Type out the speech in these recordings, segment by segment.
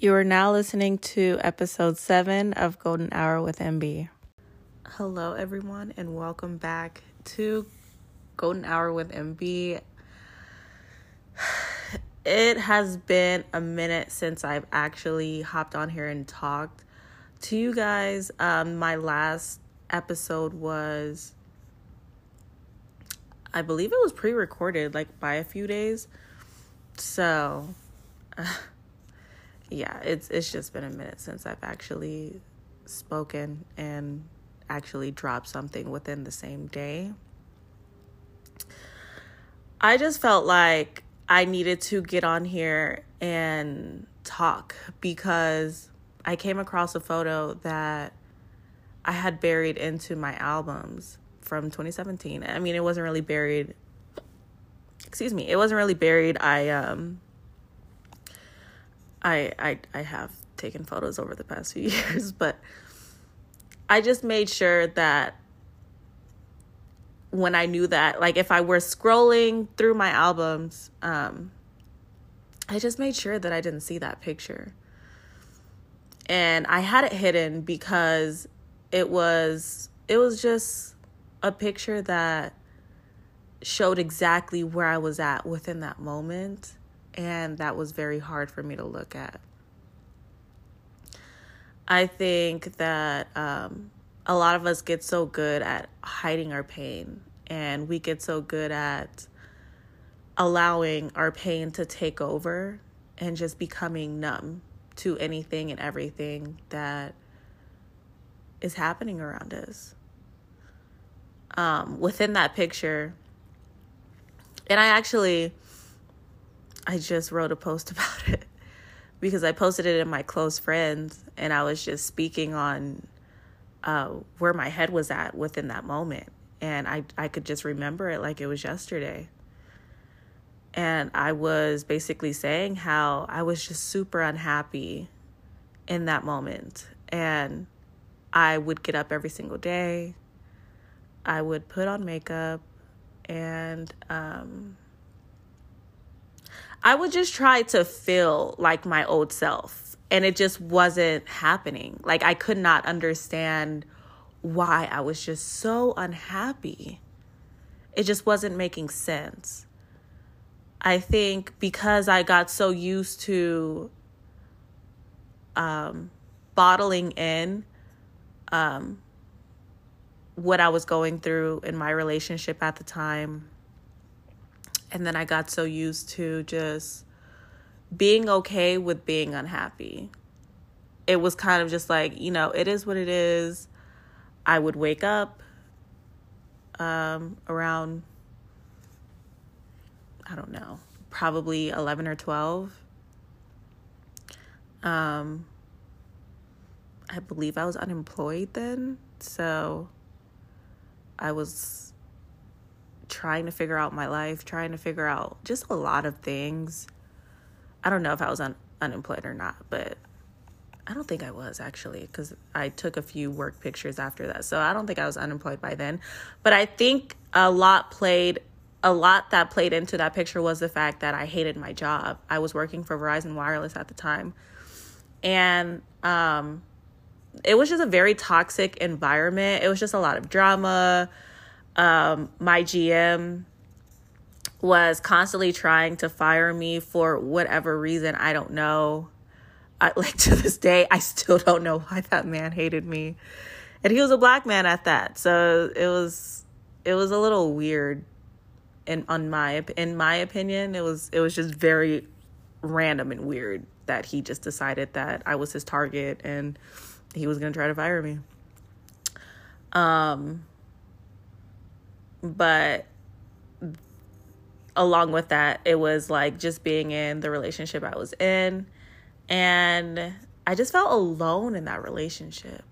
You are now listening to episode 7 of Golden Hour with MB. Hello, everyone, and welcome back to Golden Hour with MB. It has been a minute since I've actually hopped on here and talked to you guys. My last episode was, I believe it was pre-recorded, like by a few days. So, yeah, it's just been a minute since I've actually spoken and actually dropped something within the same day. I just felt like I needed to get on here and talk because I came across a photo that I had buried into my albums from 2017. I mean, it wasn't really buried. Excuse me. It wasn't really buried. I have taken photos over the past few years, but I just made sure that when I knew that, like, if I were scrolling through my albums, I just made sure that I didn't see that picture. And I had it hidden because it was just a picture that showed exactly where I was at within that moment. And that was very hard for me to look at. I think that a lot of us get so good at hiding our pain, and we get so good at allowing our pain to take over and just becoming numb to anything and everything that is happening around us. Within that picture, and I just wrote a post about it because I posted it in my close friends, and I was just speaking on where my head was at within that moment. And I could just remember it like it was yesterday. And I was basically saying how I was just super unhappy in that moment. And I would get up every single day. I would put on makeup, and I would just try to feel like my old self, and it just wasn't happening. Like, I could not understand why I was just so unhappy. It just wasn't making sense. I think because I got so used to bottling in what I was going through in my relationship at the time. And then I got so used to just being okay with being unhappy. It was kind of just like, you know, it is what it is. I would wake up around, I don't know, probably 11 or 12. I believe I was unemployed then. So I was trying to figure out my life, trying to figure out just a lot of things. I don't know if I was unemployed or not, but I don't think I was, actually, because I took a few work pictures after that. So I don't think I was unemployed by then. But I think a lot that played into that picture was the fact that I hated my job. I was working for Verizon Wireless at the time. And it was just a very toxic environment. It was just a lot of drama. My GM was constantly trying to fire me for whatever reason. I don't know. To this day, I still don't know why that man hated me. And he was a black man at that. So it was a little weird. And in my opinion, it was just very random and weird that he just decided that I was his target and he was going to try to fire me. But along with that, it was like just being in the relationship I was in. And I just felt alone in that relationship.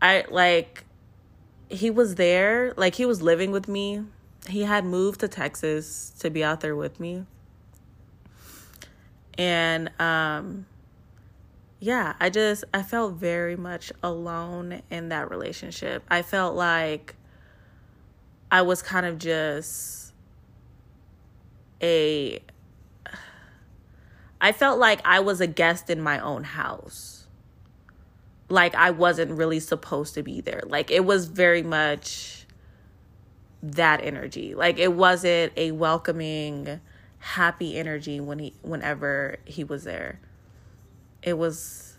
He was there. Like, he was living with me. He had moved to Texas to be out there with me. And, I felt very much alone in that relationship. I felt like I was kind of just I felt like I was a guest in my own house. Like, I wasn't really supposed to be there. Like, it was very much that energy. Like, it wasn't a welcoming, happy energy whenever he was there. It was,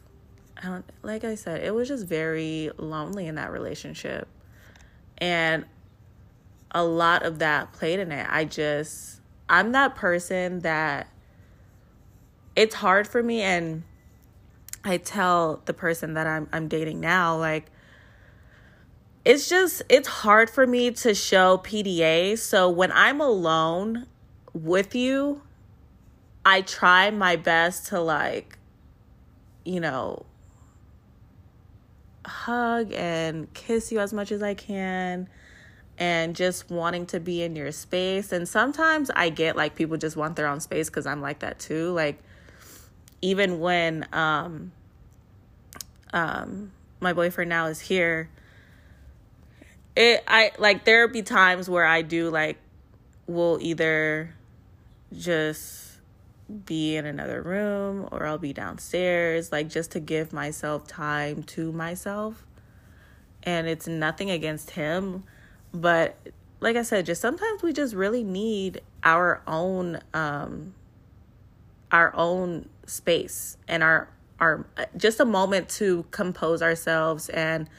like I said, it was just very lonely in that relationship. And a lot of that played in it. I'm that person that it's hard for me, and I tell the person that I'm dating now, like, it's hard for me to show PDA. So when I'm alone with you, I try my best to, like, you know, hug and kiss you as much as I can, and just wanting to be in your space. And sometimes I get, like, people just want their own space, because I'm like that too. Like, even when my boyfriend now is here, there'll be times where I do, like, will either just be in another room, or I'll be downstairs, like, just to give myself time to myself. And it's nothing against him, but like I said, just sometimes we just really need our own space and our just a moment to compose ourselves and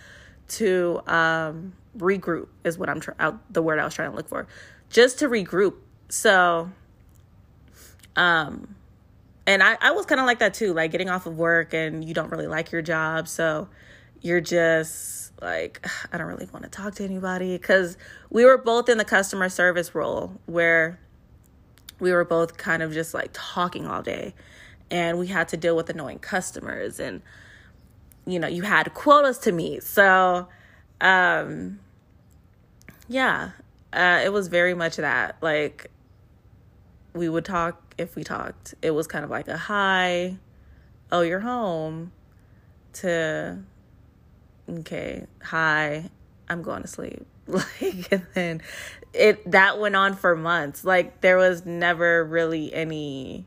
to regroup is what the word I was trying to look for, just to regroup. So and I was kind of like that too, like getting off of work and you don't really like your job, so you're just like, I don't really want to talk to anybody, because we were both in the customer service role where we were both kind of just like talking all day. And we had to deal with annoying customers, and, you know, you had quotas to meet. So, it was very much that. Like, we would talk if we talked. It was kind of like a hi, oh, you're home, to, okay, hi, I'm going to sleep. Like, and then that went on for months. Like, there was never really any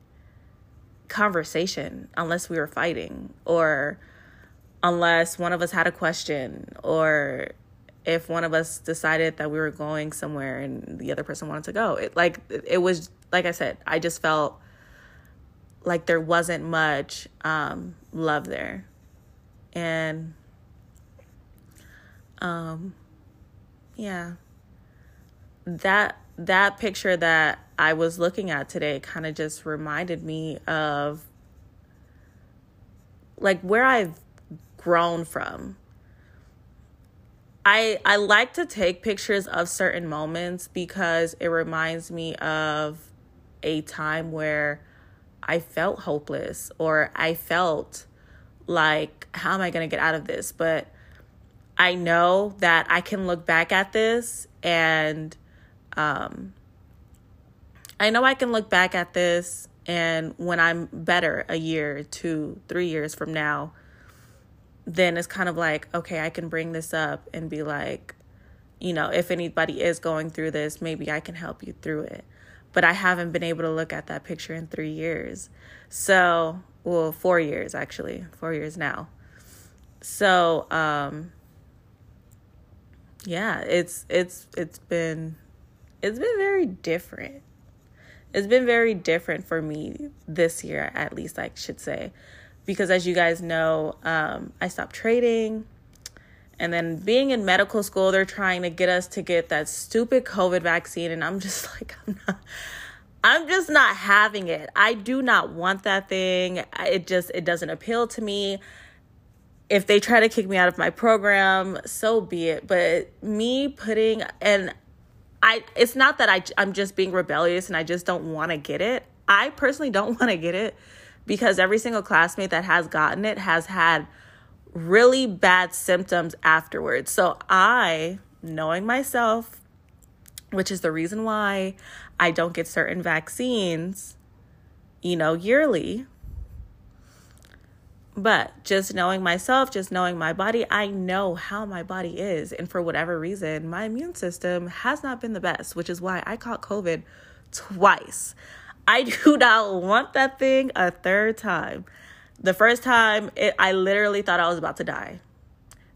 conversation unless we were fighting, or unless one of us had a question, or if one of us decided that we were going somewhere and the other person wanted to go. It was, like I said, I just felt like there wasn't much love there. And that picture that I was looking at today kind of just reminded me of, like, where I've grown from. I like to take pictures of certain moments because it reminds me of a time where I felt hopeless, or I felt like, how am I going to get out of this? But I know that I can look back at this and when I'm better a year, 2, 3 years from now, then it's kind of like, okay, I can bring this up and be like, you know, if anybody is going through this, maybe I can help you through it. But I haven't been able to look at that picture in 3 years. So, 4 years, actually, 4 years now. So, it's been very different. It's been very different for me this year, at least I should say, because as you guys know, I stopped trading, and then being in medical school, they're trying to get us to get that stupid COVID vaccine. And I'm just like, I'm just not having it. I do not want that thing. It doesn't appeal to me. If they try to kick me out of my program, so be it. But me putting, and it's not that I'm just being rebellious and I just don't want to get it. I personally don't want to get it because every single classmate that has gotten it has had really bad symptoms afterwards. So I, knowing myself, which is the reason why I don't get certain vaccines, you know, yearly. But just knowing myself, just knowing my body, I know how my body is. And for whatever reason, my immune system has not been the best, which is why I caught COVID twice. I do not want that thing a third time. The first time, I literally thought I was about to die.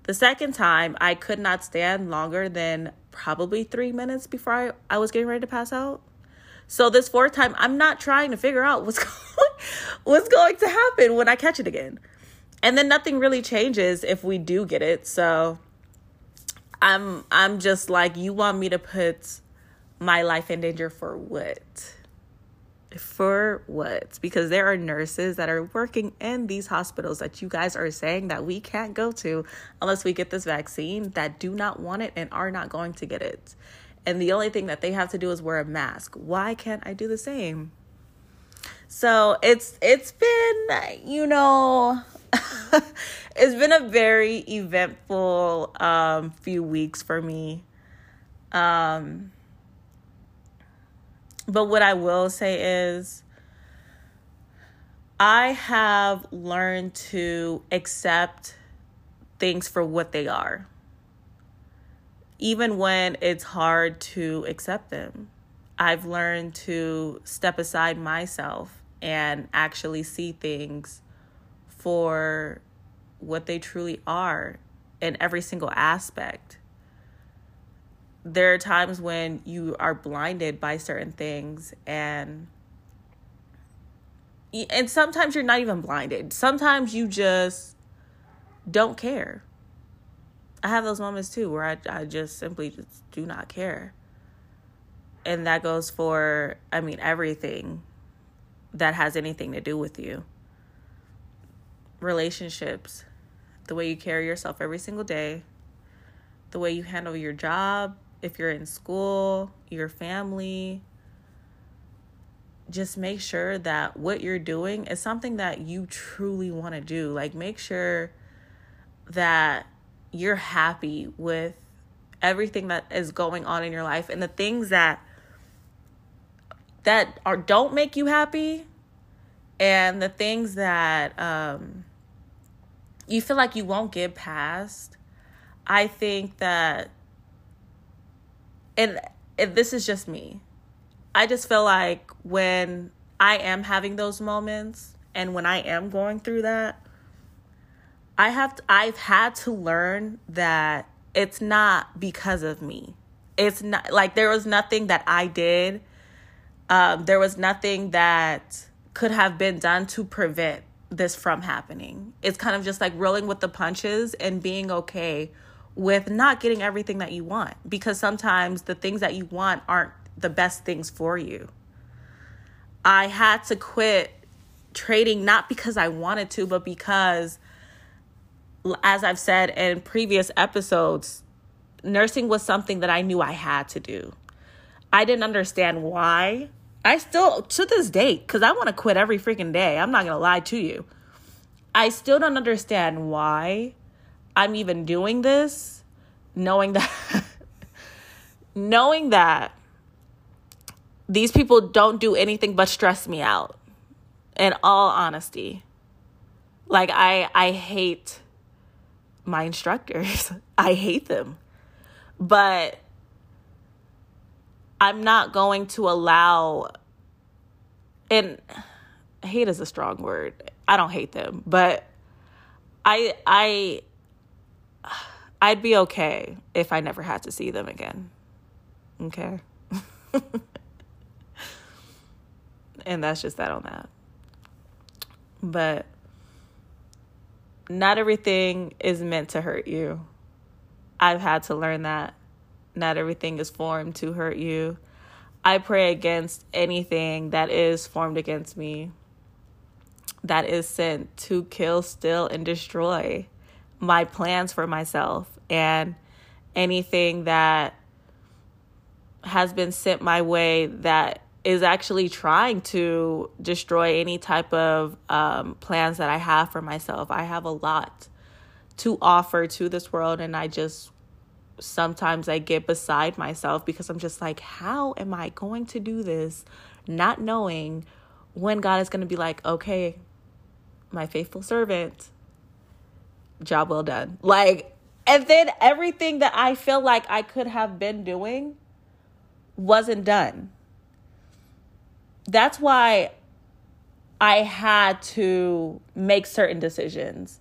The second time, I could not stand longer than probably 3 minutes before I was getting ready to pass out. So this fourth time, I'm not trying to figure out what's going to happen when I catch it again. And then nothing really changes if we do get it. So I'm just like, you want me to put my life in danger for what? For what? Because there are nurses that are working in these hospitals that you guys are saying that we can't go to unless we get this vaccine, that do not want it and are not going to get it. And the only thing that they have to do is wear a mask. Why can't I do the same? So it's been, you know, it's been a very eventful few weeks for me. But what I will say is I have learned to accept things for what they are, even when it's hard to accept them. I've learned to step aside myself and actually see things for what they truly are in every single aspect. There are times when you are blinded by certain things, and sometimes you're not even blinded. Sometimes you just don't care. I have those moments too where I just simply just do not care. And that goes for, I mean, everything that has anything to do with you. Relationships, the way you carry yourself every single day, the way you handle your job, if you're in school, your family, just make sure that what you're doing is something that you truly want to do. Like, make sure that you're happy with everything that is going on in your life, and the things that don't make you happy, and the things that you feel like you won't get past. I think that, and this is just me, I just feel like when I am having those moments and when I am going through that, I've had to learn that it's not because of me. It's not like there was nothing that I did. There was nothing that could have been done to prevent this from happening. It's kind of just like rolling with the punches and being okay with not getting everything that you want, because sometimes the things that you want aren't the best things for you. I had to quit trading, not because I wanted to, but because, as I've said in previous episodes, nursing was something that I knew I had to do. I didn't understand why. I still, to this day, because I want to quit every freaking day, I'm not going to lie to you, I still don't understand why I'm even doing this, knowing that these people don't do anything but stress me out, in all honesty. Like, I hate my instructors. I hate them. But I'm not going to allow, and hate is a strong word. I don't hate them, but I'd be okay if I never had to see them again. Okay? And that's just that on that. But not everything is meant to hurt you. I've had to learn that. Not everything is formed to hurt you. I pray against anything that is formed against me, that is sent to kill, steal, and destroy my plans for myself, and anything that has been sent my way that is actually trying to destroy any type of plans that I have for myself. I have a lot to offer to this world, and I just sometimes I get beside myself because I'm just like, how am I going to do this? Not knowing when God is going to be like, okay, my faithful servant, job well done. Like, and then everything that I feel like I could have been doing wasn't done. that's why I had to make certain decisions,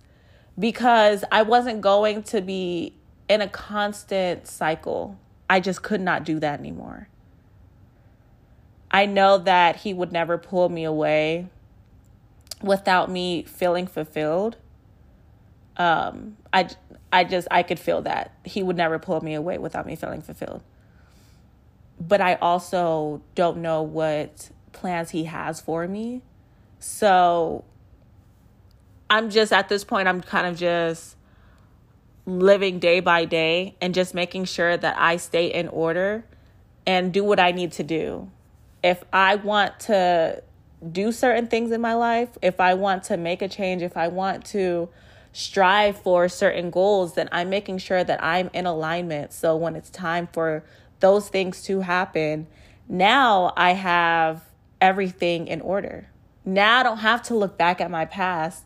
because I wasn't going to be in a constant cycle. I just could not do that anymore. I know that he would never pull me away without me feeling fulfilled. I could feel that. He would never pull me away without me feeling fulfilled. But I also don't know what plans he has for me. So I'm just, at this point, I'm kind of just living day by day and just making sure that I stay in order and do what I need to do. If I want to do certain things in my life, if I want to make a change, if I want to strive for certain goals, then I'm making sure that I'm in alignment. So when it's time for those things to happen, now I have everything in order. Now I don't have to look back at my past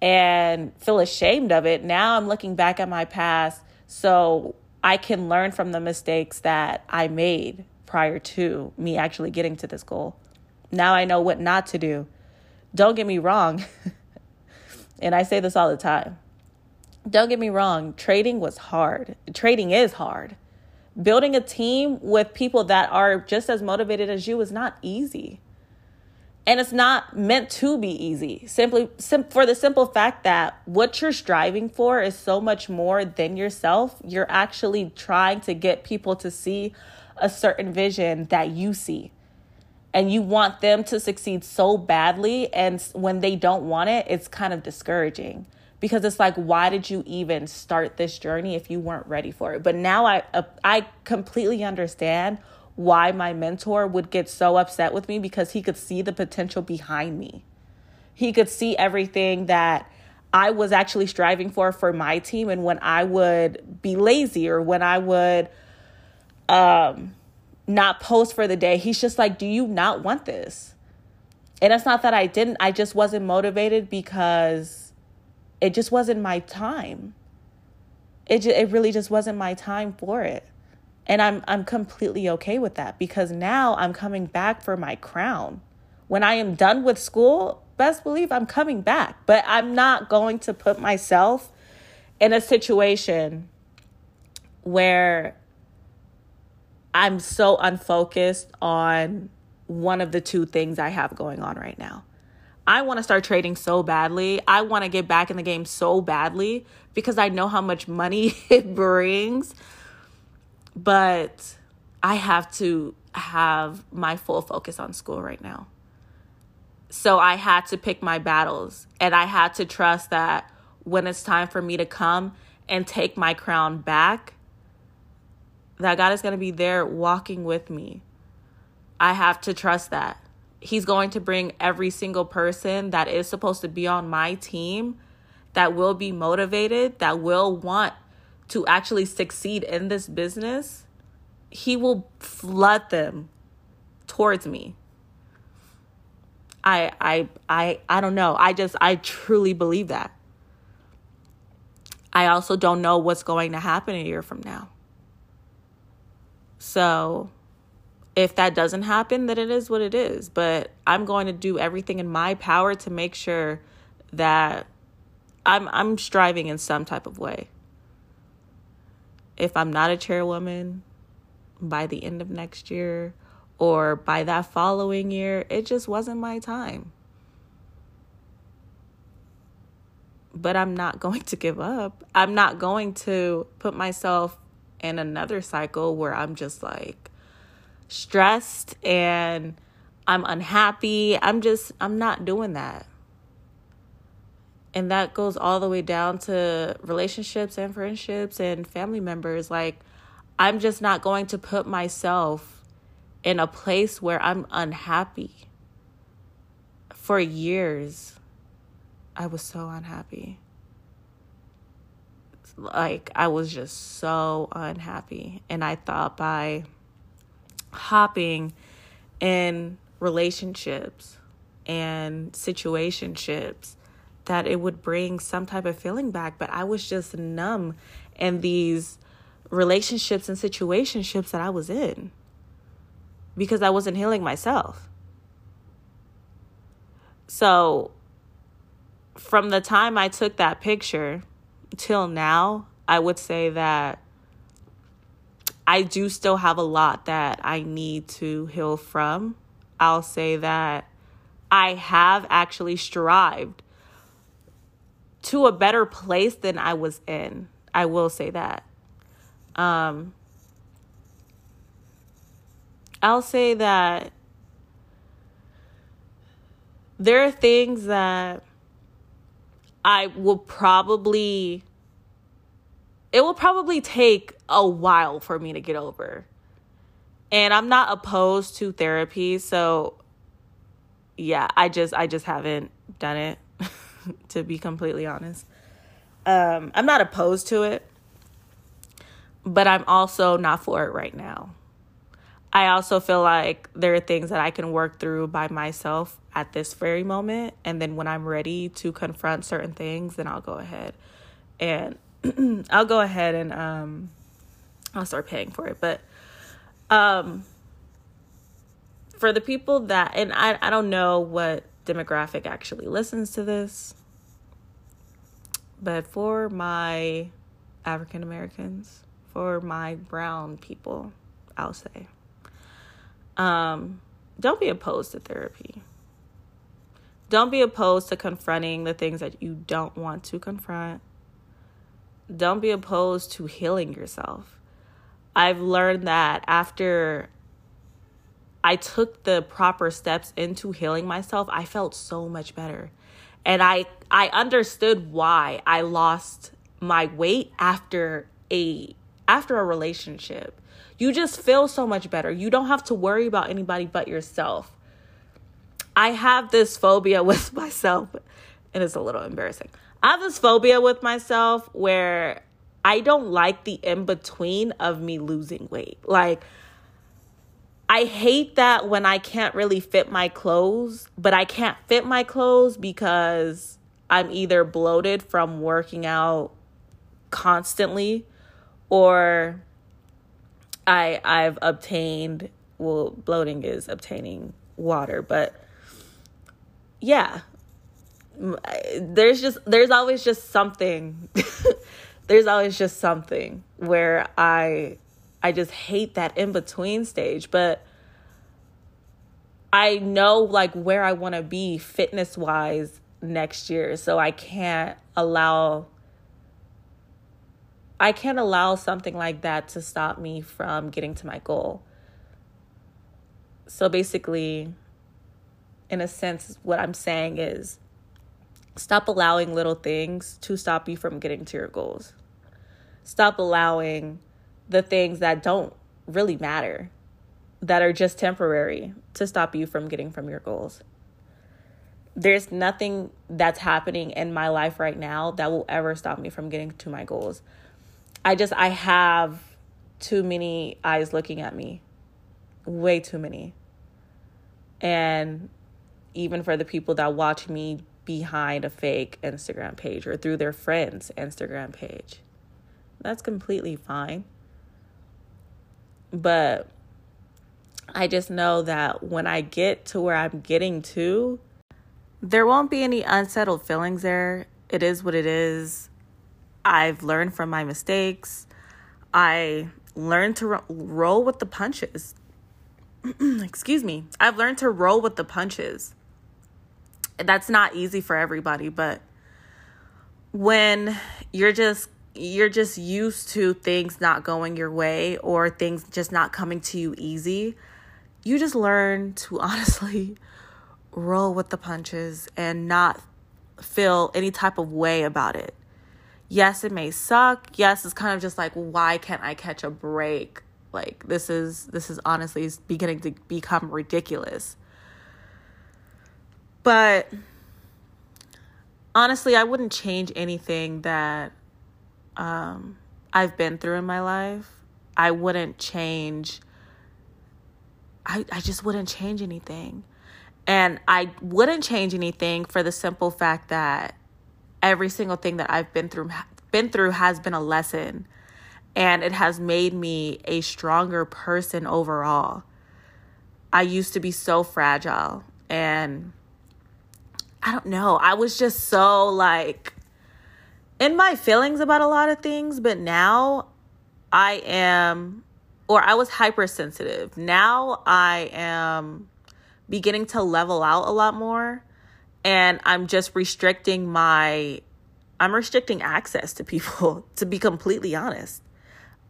and feel ashamed of it. Now I'm looking back at my past so I can learn from the mistakes that I made prior to me actually getting to this goal. Now I know what not to do. Don't get me wrong. And I say this all the time. Don't get me wrong. Trading was hard. Trading is hard. Building a team with people that are just as motivated as you is not easy. And it's not meant to be easy, simply for the simple fact that what you're striving for is so much more than yourself. You're actually trying to get people to see a certain vision that you see. And you want them to succeed so badly. And when they don't want it, it's kind of discouraging, because it's like, why did you even start this journey if you weren't ready for it? But now I completely understand why my mentor would get so upset with me, because he could see the potential behind me. He could see everything that I was actually striving for my team. And when I would be lazy, or when I would not post for the day, he's just like, do you not want this? And it's not that I didn't. I just wasn't motivated because it just wasn't my time. It really just wasn't my time for it. And I'm completely okay with that, because now I'm coming back for my crown. When I am done with school, best believe I'm coming back. But I'm not going to put myself in a situation where I'm so unfocused on one of the two things I have going on right now. I want to start trading so badly. I want to get back in the game so badly, because I know how much money it brings. But I have to have my full focus on school right now. So I had to pick my battles, and I had to trust that when it's time for me to come and take my crown back, that God is going to be there walking with me. I have to trust that. He's going to bring every single person that is supposed to be on my team, that will be motivated, that will want to actually succeed in this business. He will flood them towards me. I don't know. I truly believe that. I also don't know what's going to happen a year from now. So if that doesn't happen, then it is what it is. But I'm going to do everything in my power to make sure that I'm striving in some type of way. If I'm not a chairwoman by the end of next year or by that following year, it just wasn't my time. But I'm not going to give up. I'm not going to put myself in another cycle where I'm just like stressed and I'm unhappy. I'm not doing that. And that goes all the way down to relationships and friendships and family members. Like, I'm just not going to put myself in a place where I'm unhappy. For years, I was so unhappy. Like, I was just so unhappy. And I thought by hopping in relationships and situationships that it would bring some type of feeling back, but I was just numb in these relationships and situationships that I was in, because I wasn't healing myself. So from the time I took that picture till now, I would say that I do still have a lot that I need to heal from. I'll say that I have actually strived to a better place than I was in. I will say that. I'll say that there are things that I will probably, it will probably take a while for me to get over. And I'm not opposed to therapy. So yeah, I just haven't done it to be completely honest. I'm not opposed to it, but I'm also not for it right now. I also feel like there are things that I can work through by myself at this very moment. And then when I'm ready to confront certain things, then I'll go ahead and I'll start paying for it. But for the people that, and I don't know what demographic actually listens to this, but for my African Americans, for my brown people, I'll say, don't be opposed to therapy. Don't be opposed to confronting the things that you don't want to confront. Don't be opposed to healing yourself. I've learned that after I took the proper steps into healing myself, I felt so much better. And I understood why I lost my weight after a relationship. You just feel so much better. You don't have to worry about anybody but yourself. I have this phobia with myself, and it's a little embarrassing. I have this phobia with myself where I don't like the in-between of me losing weight. Like, I hate that when I can't really fit my clothes, but I can't fit my clothes because I'm either bloated from working out constantly or I've obtained, well, bloating is obtaining water, but yeah, there's always just something where I just hate that in-between stage, but I know like where I want to be fitness-wise next year. So I can't allow something like that to stop me from getting to my goal. So basically, in a sense, what I'm saying is stop allowing little things to stop you from getting to your goals. Stop allowing the things that don't really matter, that are just temporary, to stop you from getting from your goals. There's nothing that's happening in my life right now that will ever stop me from getting to my goals. I have too many eyes looking at me, way too many. And even for the people that watch me behind a fake Instagram page or through their friend's Instagram page, that's completely fine. But I just know that when I get to where I'm getting to, there won't be any unsettled feelings there. It is what it is. I've learned from my mistakes. I learned to roll with the punches. Excuse me. I've learned to roll with the punches. That's not easy for everybody, but when you're just used to things not going your way or things just not coming to you easy, you just learn to honestly roll with the punches and not feel any type of way about it. Yes, it may suck. Yes, it's kind of just like, why can't I catch a break? Like, this is honestly beginning to become ridiculous. But honestly, I wouldn't change anything that I've been through in my life. I just wouldn't change anything. And I wouldn't change anything for the simple fact that every single thing that I've been through has been a lesson, and it has made me a stronger person overall. I used to be so fragile, and I don't know. I was just so like in my feelings about a lot of things, but now I am, or I was hypersensitive. Now I am beginning to level out a lot more, and I'm just restricting access to people, to be completely honest.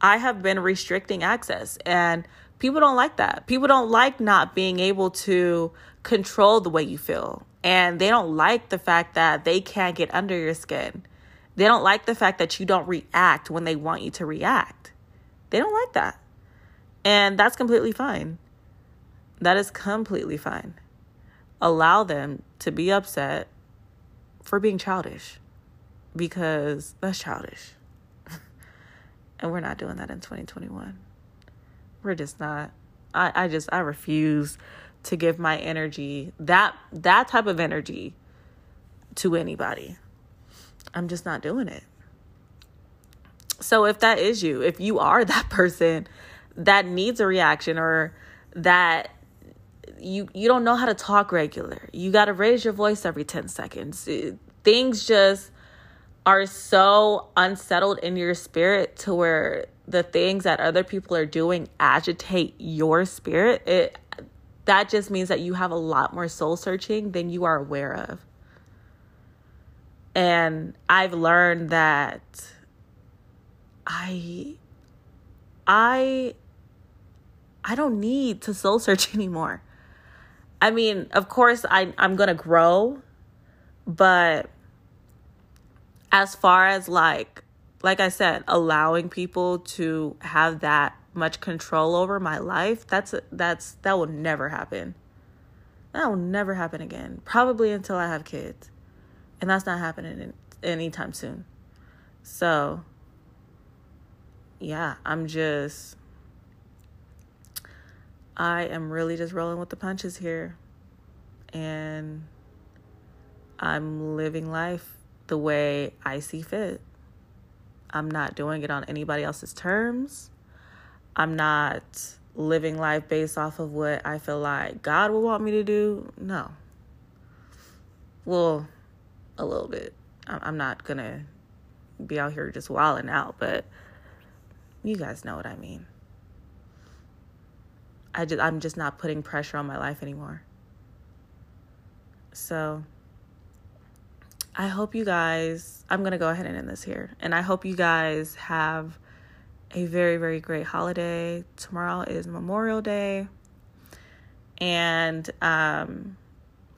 I have been restricting access, and people don't like that. People don't like not being able to control the way you feel, and they don't like the fact that they can't get under your skin. They don't like the fact that you don't react when they want you to react. They don't like that. And that's completely fine. That is completely fine. Allow them to be upset for being childish, because that's childish. And we're not doing that in 2021. We're just not. I refuse to give my energy, that type of energy, to anybody. I'm just not doing it. So if that is you, if you are that person that needs a reaction, or that you don't know how to talk regular, you got to raise your voice every 10 seconds. Things just are so unsettled in your spirit to where the things that other people are doing agitate your spirit. That just means that you have a lot more soul searching than you are aware of. And I've learned that I don't need to soul search anymore. I mean, of course, I'm going to grow, but as far as like I said, allowing people to have that much control over my life, that will never happen. That will never happen again, probably until I have kids. And that's not happening anytime soon. So, yeah, I am really just rolling with the punches here. And I'm living life the way I see fit. I'm not doing it on anybody else's terms. I'm not living life based off of what I feel like God would want me to do. No. Well, a little bit. I'm not going to be out here just wilding out, but you guys know what I mean. I'm just not putting pressure on my life anymore. So I hope you guys, I'm going to go ahead and end this here. And I hope you guys have a very, very great holiday. Tomorrow is Memorial Day. And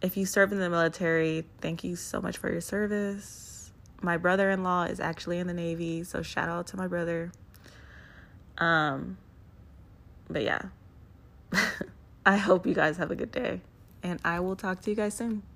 if you serve in the military, thank you so much for your service. My brother-in-law is actually in the Navy, so shout out to my brother. But yeah, I hope you guys have a good day, and I will talk to you guys soon.